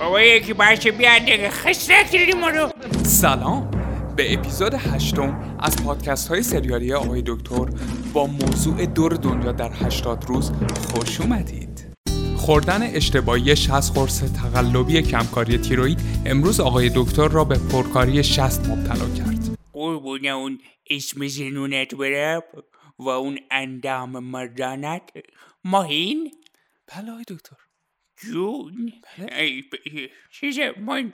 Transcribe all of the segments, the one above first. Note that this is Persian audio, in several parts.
بابا یکی باشه بیاد دیگه خسته کردی ما رو. سلام به اپیزود 8 از پادکست های سریالی آقای دکتر با موضوع دور دنیا در 80 روز خوش اومدید. خوردن اشتباهی 60 قرص تقلبی کمکاری تیروئید امروز آقای دکتر را به پرکاری 60 مبتلا کرد. قربونه اون اسم زنونت برم و اون اندام مردانت ماهین؟ بله آقای دکتر جون. چیزه من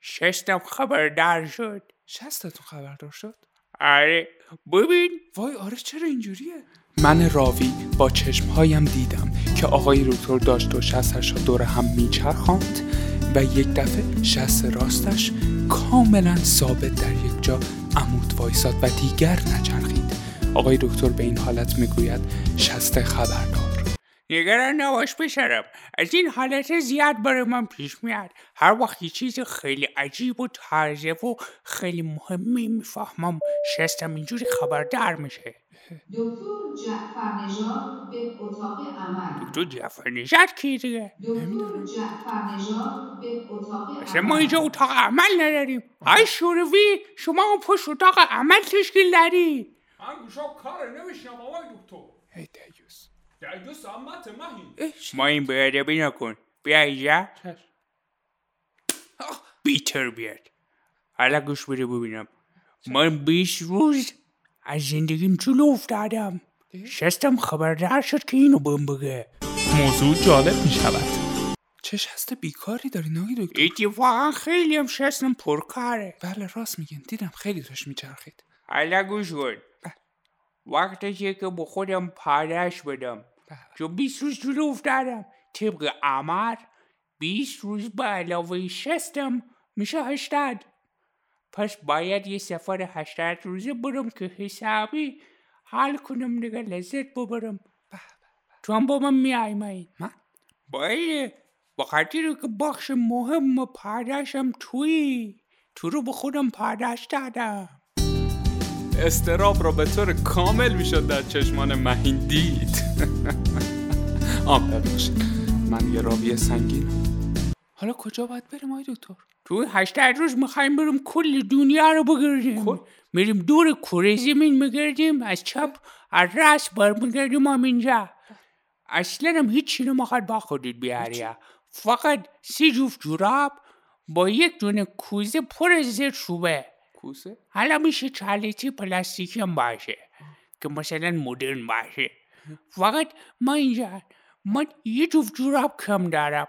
شستم خبردار شد. شستتون خبردار شد؟ آره ببین. وای آره چرا اینجوریه؟ من راوی با چشمهایم دیدم که آقای دکتر داشت و شستش دور هم میچرخاند و یک دفعه شست راستش کاملا ثابت در یک جا عمود وایساد و دیگر نچرخید. آقای دکتر به این حالت میگوید شست خبردار. نگران نباش پسرم، از این حالت زیاد برای من پیش میاد. هر وقت یه چیز خیلی عجیب و تازه و خیلی مهمی میفهمم شستم اینجوری خبردار میشه. دکتر جعفرنژاد به اتاق عمل. دکتر جعفرنژاد کی دیگه؟ نمیدونم. اصلا ما اینجا اتاق عمل نداریم. آی شوروی شما اون پشت اتاق عمل تشکیل داری؟ من گوشا کار نمیشنم آقای دکتر. هی دیوز دیوز امت مهی. ما این باید بی نکن. بیا اینجا بیتر بیاد. حالا گوش بده ببینم. من 20 روز از زندگیم جلو افتادم. شستم خبردار شد که اینو بهم بگه. موضوع جالب می شود. چه شست بیکاری داری نایی دکتر؟ اتفاقا خیلی هم شستم پرکاره. بله راست میگن دیدم خیلی داشت میچرخید. حالا گوش کن. وقتی که با خودم پاداش بدم چون 20 روز جلو افتادم طبق عمر 20 روز به علاوه شستم میشه 80. پس باید یه سفر 80 روزه برم که حسابی حال کنم دیگه لذت ببرم. تو هم با من میای؟ من؟ باید بخاطر که بخش مهم پاداشم توی تو رو به خودم پاداش دادم. استراب را به طور کامل میشد در چشمان مهین دید. ببخشید من یه راوی سنگینم. حالا کجا باید بریم آقای دکتر؟ تو 80 روز میخوایم بریم کل دنیا رو بگردیم. میریم دور کره زمین میگردیم، از چپ از راست برمیگردیم هم اینجا. اصلا هم هیچی نمیخواد با خودت بیاری، فقط 3 جفت جوراب با یک دونه کوزه پر از زردچوبه. کوزه؟ حالا میشه چالیتی پلاستیکی هم باشه که مثلا مدرن باشه. فقط من اینجا من 1 جفت جوراب کم دارم.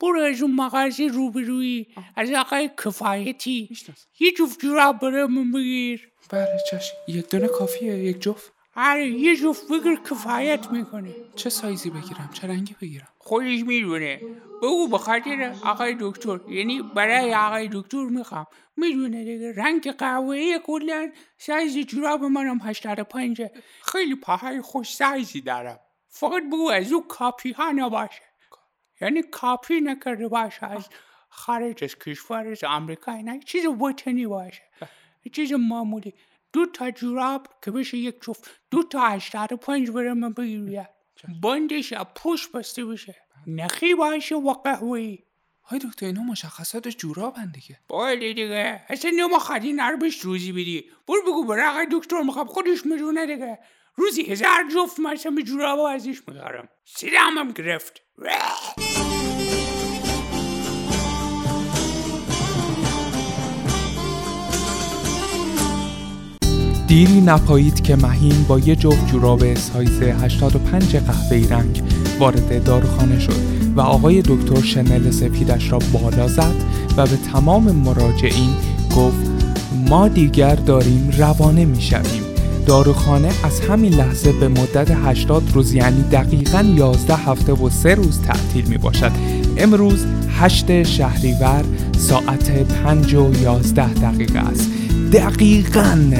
برو از اون مغازه روبرویی از آقای کفایتی یه جفت جوراب برام بگیر. بله چشم. یک دونه کافیه؟ 1 جفت؟ آره 1 جفت بگیر کفایت میکنه. چه سایزی بگیرم؟ چه رنگی بگیرم؟ خودش میدونه. بگو بخاطر آقای دکتر، یعنی برای آقای دکتر میخوام. میدونه دیگه رنگ قهوه‌ای. کلا سایز جوراب منم 85. خیلی پاهای خوش سایزی دارم. فقط بگو از اون کاپی ها نباشه، یعنی کاپی نکرده باشه از خارج از کشور از امریکا، نه چیز وطنی باشه، چیز معمولی. 2 تا جوراب که بشه 1 جفت 2 تا 85 برای من بگیرید. بندش از پشت بسته بشه، نخی باشه و قهوه‌ای. های دکتر اینا مشخصات جورابن دیگه. باید دیگه اصلا نمیخواد این عربش روزی بدی. برو بگو برای آقای دکتر میخوام، خودش میدونه دیگه. روزی 1000 جفت مثلا جوراب ازش میخرم. سیرمم گرفت. دیری نپایید که مهین با 1 جفت جوراب سایز 85 قهوه‌ای رنگ وارد داروخانه شد و آقای دکتر شنل سفیدش را بالا زد و به تمام مراجعین گفت ما دیگر داریم روانه می‌شویم. داروخانه از همین لحظه به مدت 80 روز یعنی دقیقاً 11 هفته و 3 روز تعطیل می باشد. امروز 8 شهریور ساعت 5:11 است. دقیقاً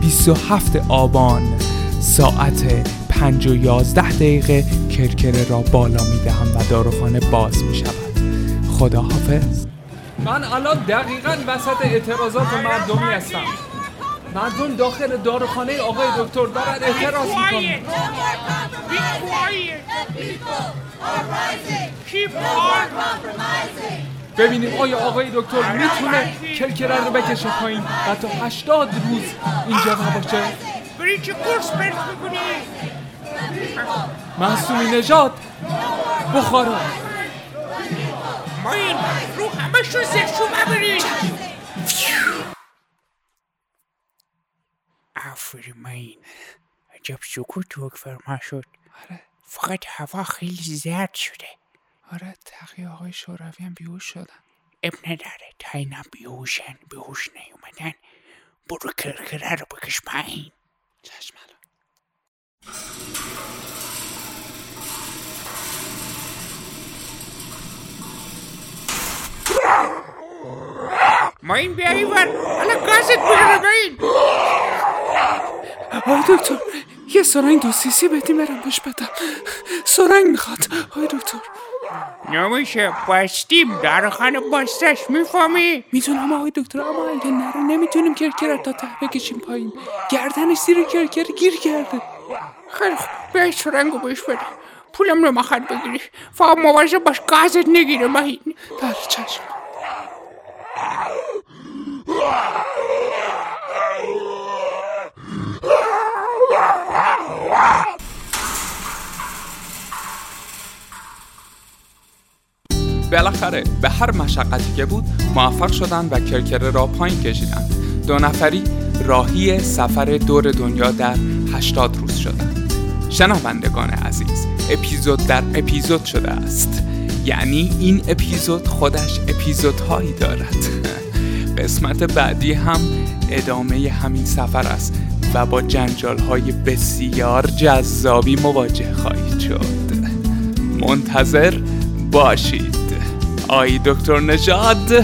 27 آبان ساعت 5:11 کرکره را بالا می دهم و داروخانه باز می شود. خداحافظ. من الان دقیقاً وسط اعتراضات مردمی هستم. مردم داخل داروخانه آقای دکتر دارن اعتراض میکنن. ببینیم آیا آقای دکتر میتونه کلکره رو بکشه پایین و تا 80 روز اینجا باشه. برای چه کورس برد میکنی؟ معصومی نژاد بخارا ماین رو همه شو زرشو ببرید. آفرین ماین، عجب سکوت وقت فرما شد. آره فقط هوا خیلی زرد شده. آره تقیه آقای شوروی هم بیهوش شدن. اب نداره تا اینا بیهوشن، بیهوش نیومدن. برو کرکره رو بکش پایین. چشم الان. ماین بیا ایوان، حالا گازت بگره ماین. آقای دکتر یه سرنگ 2cc بدیم برم باش بدم. سرنگ میخواد آقای دکتر. نمیشه بستیم درخانه بستش، میفهمی؟ میتونم آقای دکتر، اما اگه نره نمیتونیم کرکره تا ته بکشیم پایین. گردنش زیر کرکره گیر کرده. خیلی خوب بیای سرنگو باش بدم، پولم رو مخد بگیری، فقط مواظب باش گازت نگیره ماین. بله چشم. بالاخره به هر مشقتی که بود موفق شدند و کرکره را پایین کشیدند. دو نفری راهی سفر دور دنیا در 80 روز شدند. شنوندگان عزیز، اپیزود در اپیزود شده است، یعنی این اپیزود خودش اپیزودهایی دارد. قسمت بعدی هم ادامه همین سفر است و با جنجال‌های بسیار جذابی مواجه خواهید شد. منتظر باشید. آی دکتر نژاد.